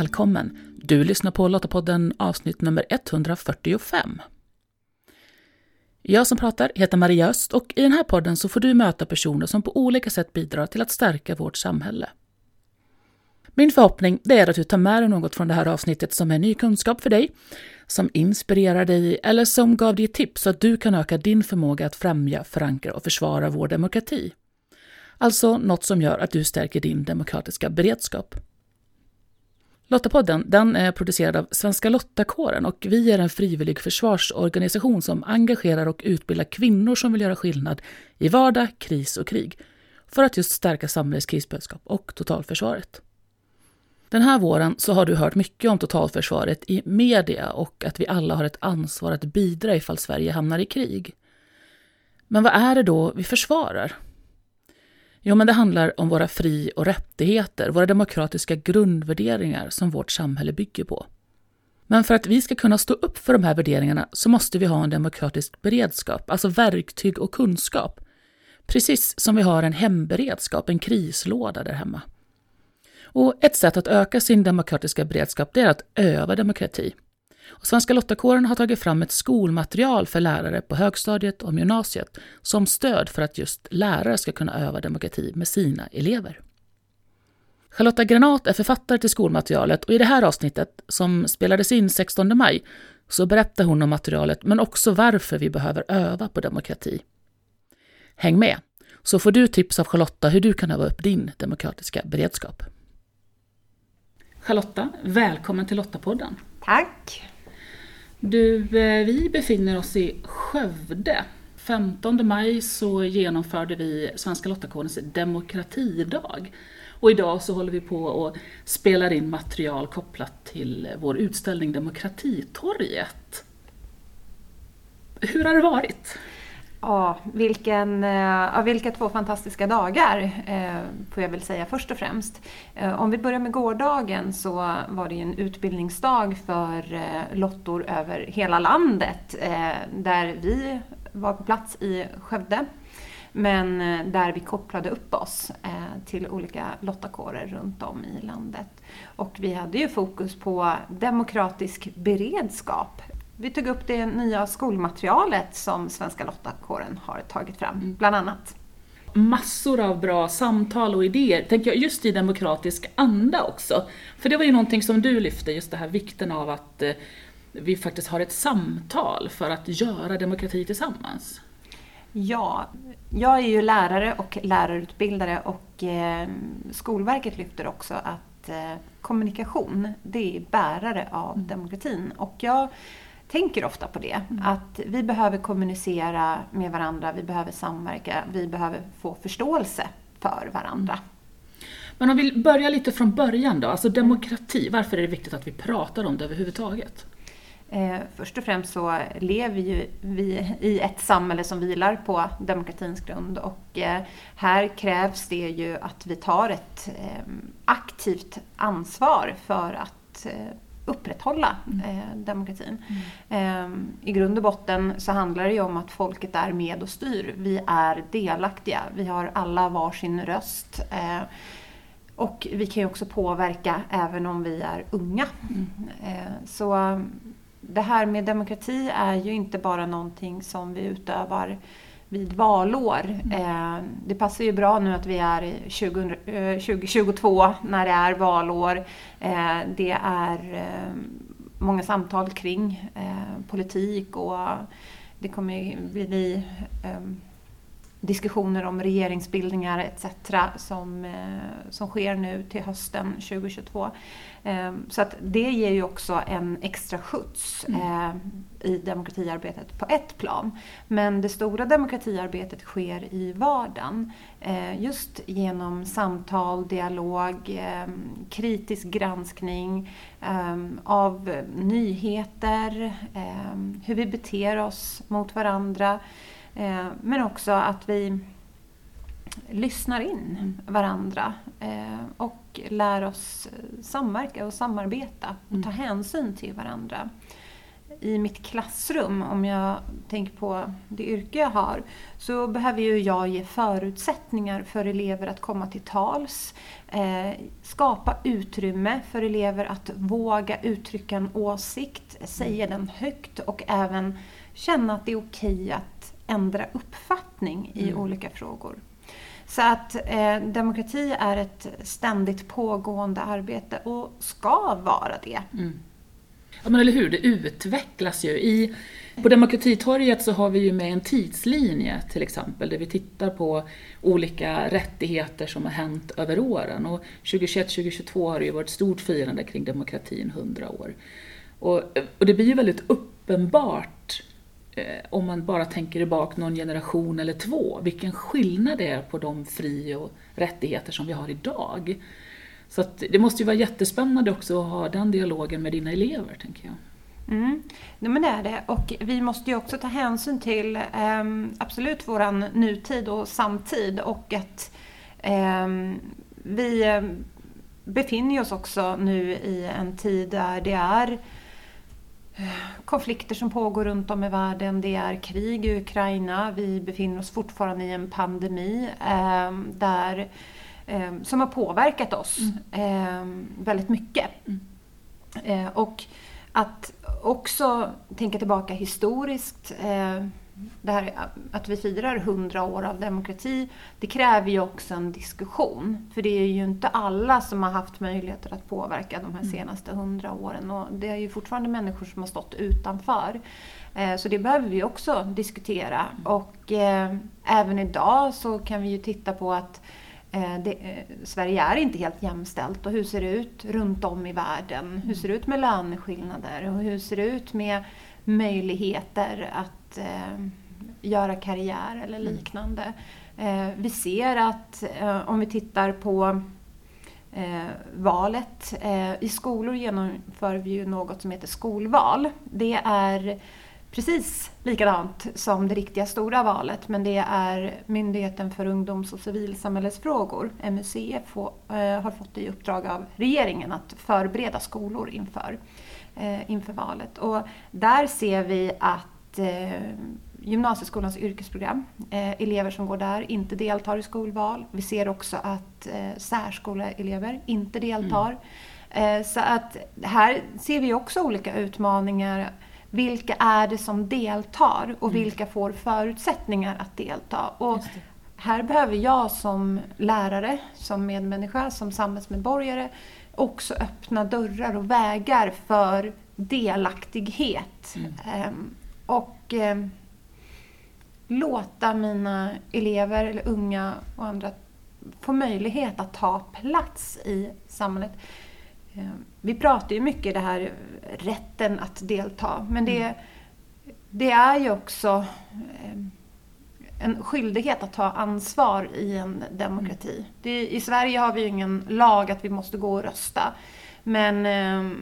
välkommen. Du lyssnar på Lottapodden avsnitt nummer 145. Jag som pratar heter Maria Öst och i den här podden så får du möta personer som på olika sätt bidrar till att stärka vårt samhälle. Min förhoppning är att du tar med dig något från det här avsnittet som är ny kunskap för dig, som inspirerar dig eller som gav dig tips så att du kan öka din förmåga att främja, förankra och försvara vår demokrati. Alltså något som gör att du stärker din demokratiska beredskap. Lottapodden den är producerad av Svenska Lottakåren och vi är en frivillig försvarsorganisation som engagerar och utbildar kvinnor som vill göra skillnad i vardag, kris och krig för att just stärka samhällets krisberedskap och totalförsvaret. Den här våren så har du hört mycket om totalförsvaret i media och att vi alla har ett ansvar att bidra ifall Sverige hamnar i krig. Men vad är det då vi försvarar? Jo, men det handlar om våra fri- och rättigheter, våra demokratiska grundvärderingar som vårt samhälle bygger på. Men för att vi ska kunna stå upp för de här värderingarna så måste vi ha en demokratisk beredskap, alltså verktyg och kunskap. Precis som vi har en hemberedskap, en krislåda där hemma. Och ett sätt att öka sin demokratiska beredskap är att öva demokrati. Och Svenska Lottakåren har tagit fram ett skolmaterial för lärare på högstadiet och gymnasiet som stöd för att just lärare ska kunna öva demokrati med sina elever. Charlotta Granath är författare till skolmaterialet och i det här avsnittet som spelades in 16 maj så berättar hon om materialet men också varför vi behöver öva på demokrati. Häng med så får du tips av Charlotta hur du kan öva upp din demokratiska beredskap. Charlotta, välkommen till Lottapodden. Tack. Du, vi befinner oss i Skövde. 15 maj så genomförde vi Svenska Lottakårens demokratidag. Och idag så håller vi på och spelar in material kopplat till vår utställning Demokratitorget. Hur har det varit? Ja, vilka två fantastiska dagar får jag väl säga först och främst. Om vi börjar med gårdagen så var det en utbildningsdag för lottor över hela landet. Där vi var på plats i Skövde men där vi kopplade upp oss till olika lottakårer runt om i landet. Och vi hade ju fokus på demokratisk beredskap. Vi tog upp det nya skolmaterialet som Svenska Lottakåren har tagit fram, bland annat. Massor av bra samtal och idéer, tänker jag, just i demokratisk anda också. För det var ju någonting som du lyfte, just det här vikten av att vi faktiskt har ett samtal för att göra demokrati tillsammans. Ja, jag är ju lärare och lärarutbildare och Skolverket lyfter också att kommunikation, det är bärare av demokratin. Och jag tänker ofta på det, att vi behöver kommunicera med varandra, vi behöver samverka, vi behöver få förståelse för varandra. Men om vi börjar lite från början då, alltså demokrati, varför är det viktigt att vi pratar om det överhuvudtaget? Först och främst så lever ju vi i ett samhälle som vilar på demokratins grund och här krävs det ju att vi tar ett aktivt ansvar för att upprätthålla demokratin. I grund och botten så handlar det ju om att folket är med och styr. Vi är delaktiga. Vi har alla varsin röst. Och vi kan ju också påverka även om vi är unga. Så det här med demokrati är ju inte bara någonting som vi utövar vid valår. Det passar ju bra nu att vi är 2022 när det är valår. Det är många samtal kring politik och det kommer ju bli diskussioner om regeringsbildningar etc. som sker nu till hösten 2022. Så att det ger ju också en extra skjuts i demokratiarbetet på ett plan. Men det stora demokratiarbetet sker i vardagen. Just genom samtal, dialog, kritisk granskning av nyheter, hur vi beter oss mot varandra. Men också att vi lyssnar in varandra och lär oss samverka och samarbeta och ta hänsyn till varandra i mitt klassrum, om jag tänker på det yrke jag har, så behöver ju jag ge förutsättningar för elever att komma till tals, skapa utrymme för elever att våga uttrycka en åsikt, säga den högt och även känna att det är okej att ändra uppfattning i olika frågor. Så att demokrati är ett ständigt pågående arbete och ska vara det. Mm. Ja, men eller hur, det utvecklas ju. På Demokratitorget så har vi ju med en tidslinje till exempel, där vi tittar på olika rättigheter som har hänt över åren. Och 2021-2022 har det ju varit stort firande kring demokratin 100 år. Och det blir ju väldigt uppenbart, om man bara tänker tillbaka någon generation eller två, vilken skillnad det är på de fri- och rättigheter som vi har idag. Så att det måste ju vara jättespännande också att ha den dialogen med dina elever, tänker jag. Mm. Ja, men det är det. Och vi måste ju också ta hänsyn till absolut våran nutid och samtid, och att vi befinner oss också nu i en tid där det är konflikter som pågår runt om i världen, det är krig i Ukraina, vi befinner oss fortfarande i en pandemi som har påverkat oss väldigt mycket. Och att också tänka tillbaka historiskt, det här, att vi firar 100 år av demokrati, det kräver ju också en diskussion. För det är ju inte alla som har haft möjligheter att påverka de här senaste 100 åren. Och det är ju fortfarande människor som har stått utanför. Så det behöver vi också diskutera. Och även idag så kan vi ju titta på att Sverige är inte helt jämställt, och hur ser det ut runt om i världen? Hur ser det ut med löneskillnader? Och hur ser det ut med möjligheter att göra karriär eller liknande? Vi ser att om vi tittar på valet, i skolor genomför vi ju något som heter skolval. Det är precis likadant som det riktiga stora valet, men det är Myndigheten för ungdoms- och civilsamhällesfrågor, MUCF, har fått i uppdrag av regeringen att förbereda skolor inför valet. Och där ser vi att gymnasieskolans yrkesprogram, elever som går där inte deltar i skolval. Vi ser också att särskoleelever inte deltar. Så att här ser vi också olika utmaningar. Vilka är det som deltar och vilka får förutsättningar att delta? Och här behöver jag som lärare, som medmänniska, som samhällsmedborgare också öppna dörrar och vägar för delaktighet. Och låta mina elever eller unga och andra få möjlighet att ta plats i samhället. Vi pratar ju mycket det här rätten att delta, men det är ju också en skyldighet att ta ansvar i en demokrati. I Sverige har vi ju ingen lag att vi måste gå och rösta, men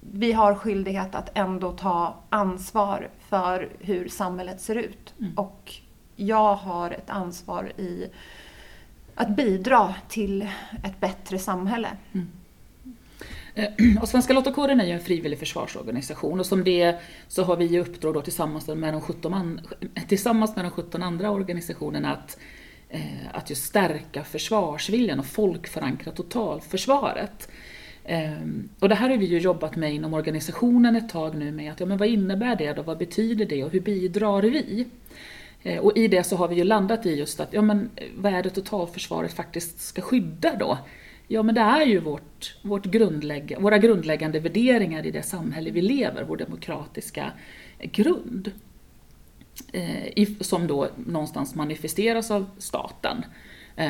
vi har skyldighet att ändå ta ansvar för hur samhället ser ut. Och jag har ett ansvar i att bidra till ett bättre samhälle. Och Svenska Lottakåren är ju en frivillig försvarsorganisation, och som det så har vi ju uppdrag då tillsammans med de 17 andra organisationerna att just stärka försvarsviljan och folkförankra totalförsvaret. Och det här har vi ju jobbat med inom organisationen ett tag nu, med att ja, men vad innebär det då, vad betyder det och hur bidrar vi? Och i det så har vi ju landat i just att ja, men vad är det totalförsvaret faktiskt ska skydda då? Ja, men det är ju våra grundläggande värderingar i det samhälle vi lever, vår demokratiska grund, som då någonstans manifesteras av staten,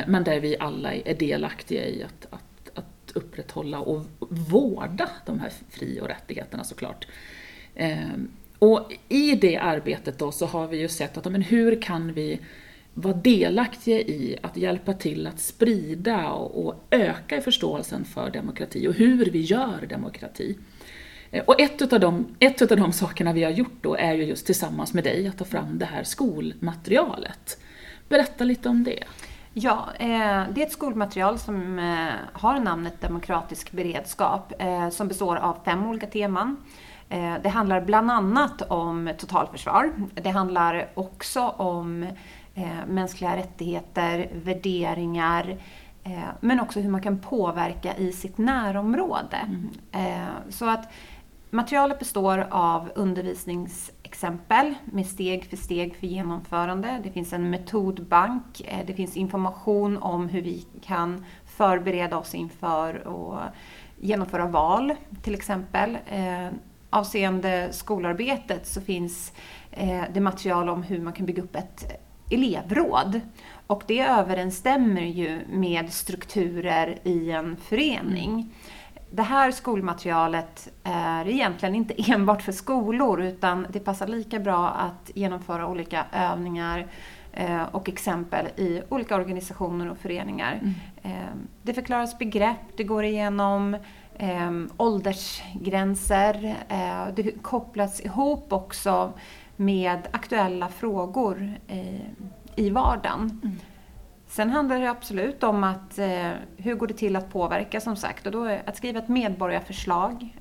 men där vi alla är delaktiga i att upprätthålla och vårda de här fri- och rättigheterna såklart. Och i det arbetet då så har vi ju sett att men hur kan vi vara delaktiga i att hjälpa till att sprida och öka förståelsen för demokrati och hur vi gör demokrati. Och ett av de sakerna vi har gjort då är ju just tillsammans med dig att ta fram det här skolmaterialet. Berätta lite om det. Ja, det är ett skolmaterial som har namnet Demokratisk beredskap, som består av 5 olika teman. Det handlar bland annat om totalförsvar. Det handlar också om mänskliga rättigheter, värderingar, men också hur man kan påverka i sitt närområde. Så att materialet består av undervisningsexempel med steg för genomförande. Det finns en metodbank, det finns information om hur vi kan förbereda oss inför och genomföra val till exempel. Avseende skolarbetet så finns det material om hur man kan bygga upp ett elevråd. Och det överensstämmer ju med strukturer i en förening. Det här skolmaterialet är egentligen inte enbart för skolor, utan det passar lika bra att genomföra olika övningar och exempel i olika organisationer och föreningar. Det förklaras begrepp, det går igenom åldersgränser, det kopplas ihop också med aktuella frågor i vardagen. Sen handlar det absolut om att hur går det till att påverka, som sagt, och då är att skriva ett medborgarförslag,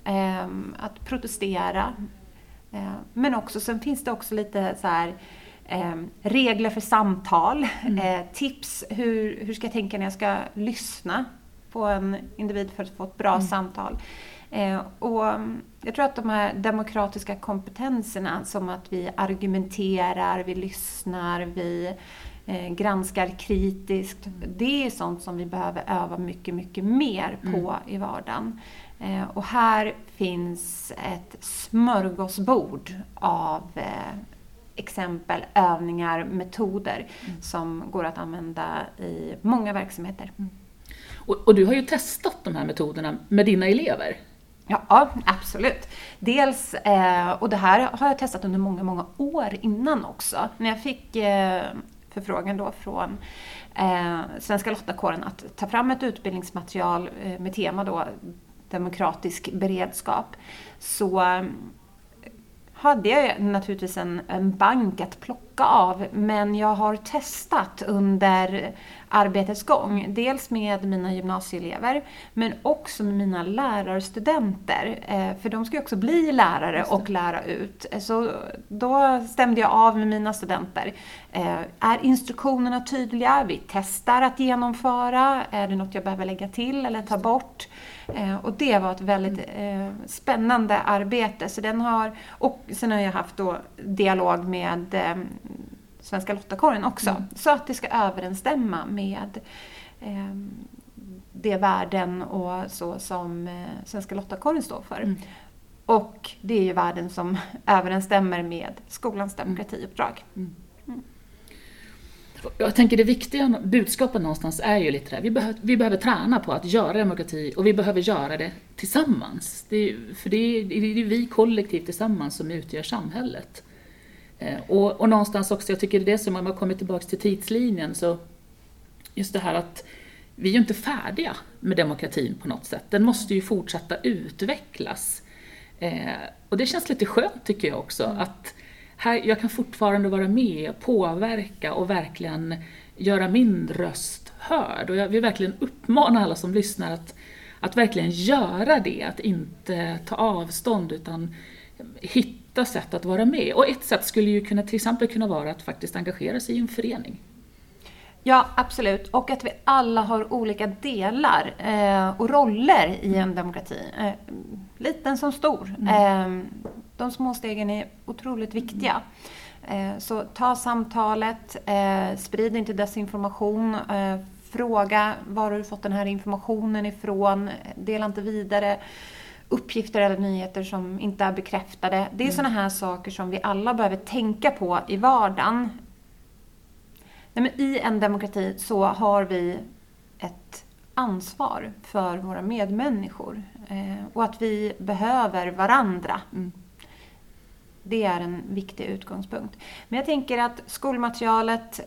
att protestera, men också sen finns det också lite så här regler för samtal, tips hur ska jag tänka när jag ska lyssna på en individ för att få ett bra samtal. Och jag tror att de här demokratiska kompetenserna, som att vi argumenterar, vi lyssnar, vi granskar kritiskt, det är sånt som vi behöver öva mycket, mycket mer på i vardagen. Och här finns ett smörgåsbord av exempel, övningar, metoder som går att använda i många verksamheter. Och du har ju testat de här metoderna med dina elever. Ja, absolut. Dels, och det här har jag testat under många, många år innan också. När jag fick förfrågan då från Svenska Lottakåren att ta fram ett utbildningsmaterial med tema då, demokratisk beredskap, så hade jag naturligtvis en bank att plocka av, men jag har testat under arbetets gång. Dels med mina gymnasieelever, men också med mina lärarstudenter. För de ska ju också bli lärare och lära ut. Så då stämde jag av med mina studenter. Är instruktionerna tydliga? Vi testar att genomföra. Är det något jag behöver lägga till eller ta bort? Och det var ett väldigt spännande arbete. Sen har jag haft då dialog med Svenska Lottakåren också. Så att det ska överensstämma med de värden och så som Svenska Lottakåren står för. Och det är ju värden som överensstämmer med skolans demokratiuppdrag. Jag tänker det viktiga budskapet någonstans är ju lite det här. Vi behöver träna på att göra demokrati, och vi behöver göra det tillsammans. Det är vi kollektivt tillsammans som utgör samhället. Och någonstans också, jag tycker det är det som, om jag kommer tillbaka till tidslinjen, så just det här att vi är ju inte färdiga med demokratin på något sätt. Den måste ju fortsätta utvecklas. Och det känns lite skönt, tycker jag också, att här, jag kan fortfarande vara med, påverka och verkligen göra min röst hörd. Och jag vill verkligen uppmana alla som lyssnar att verkligen göra det. Att inte ta avstånd, utan hitta sätt att vara med. Och ett sätt skulle ju kunna, till exempel kunna vara att faktiskt engagera sig i en förening. Ja, absolut. Och att vi alla har olika delar och roller i en demokrati. Liten som stor. De små stegen är otroligt viktiga. Så ta samtalet, sprid inte desinformation, fråga var har du fått den här informationen ifrån, dela inte vidare uppgifter eller nyheter som inte är bekräftade. Det är sådana här saker som vi alla behöver tänka på i vardagen. Nej, men i en demokrati så har vi ett ansvar för våra medmänniskor, och att vi behöver varandra. Det är en viktig utgångspunkt. Men jag tänker att skolmaterialet,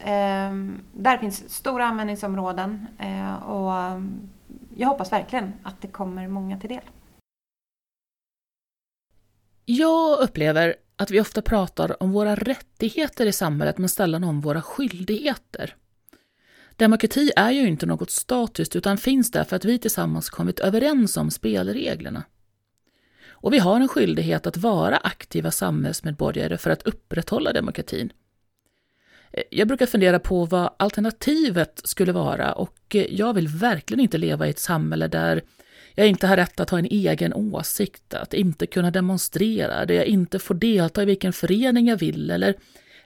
där finns stora användningsområden, och jag hoppas verkligen att det kommer många till del. Jag upplever att vi ofta pratar om våra rättigheter i samhället, men sällan om våra skyldigheter. Demokrati är ju inte något statiskt, utan finns därför att vi tillsammans kommit överens om spelreglerna. Och vi har en skyldighet att vara aktiva samhällsmedborgare för att upprätthålla demokratin. Jag brukar fundera på vad alternativet skulle vara, och jag vill verkligen inte leva i ett samhälle där jag inte har rätt att ha en egen åsikt, att inte kunna demonstrera, där jag inte får delta i vilken förening jag vill eller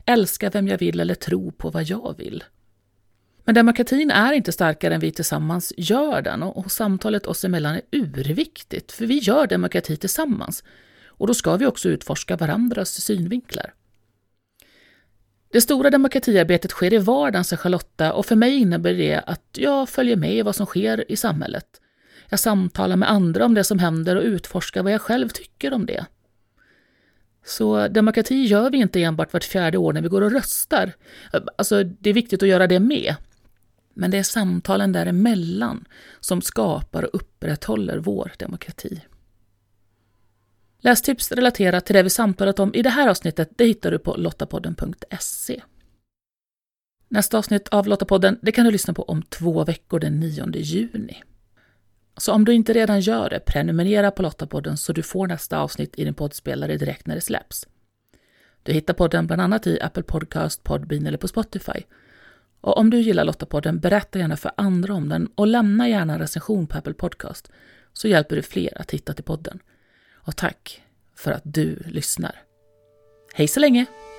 älska vem jag vill eller tro på vad jag vill. Men demokratin är inte starkare än vi tillsammans gör den, och samtalet oss emellan är urviktigt, för vi gör demokrati tillsammans och då ska vi också utforska varandras synvinklar. Det stora demokratiarbetet sker i vardagen, säger Charlotta, och för mig innebär det att jag följer med i vad som sker i samhället. Jag samtalar med andra om det som händer och utforskar vad jag själv tycker om det. Så demokrati gör vi inte enbart vart fjärde år när vi går och röstar. Alltså det är viktigt att göra det med. Men det är samtalen däremellan som skapar och upprätthåller vår demokrati. Lästips relaterat till det vi samtalat om i det här avsnittet, det hittar du på lottapodden.se. Nästa avsnitt av Lottapodden, det kan du lyssna på om 2 veckor den 9 juni. Så om du inte redan gör det, prenumerera på Lottapodden så du får nästa avsnitt i din poddspelare direkt när det släpps. Du hittar podden bland annat i Apple Podcast, Podbean eller på Spotify. Och om du gillar Lottapodden, berätta gärna för andra om den och lämna gärna en recension på Apple Podcast så hjälper du fler att hitta till podden. Och tack för att du lyssnar. Hej så länge!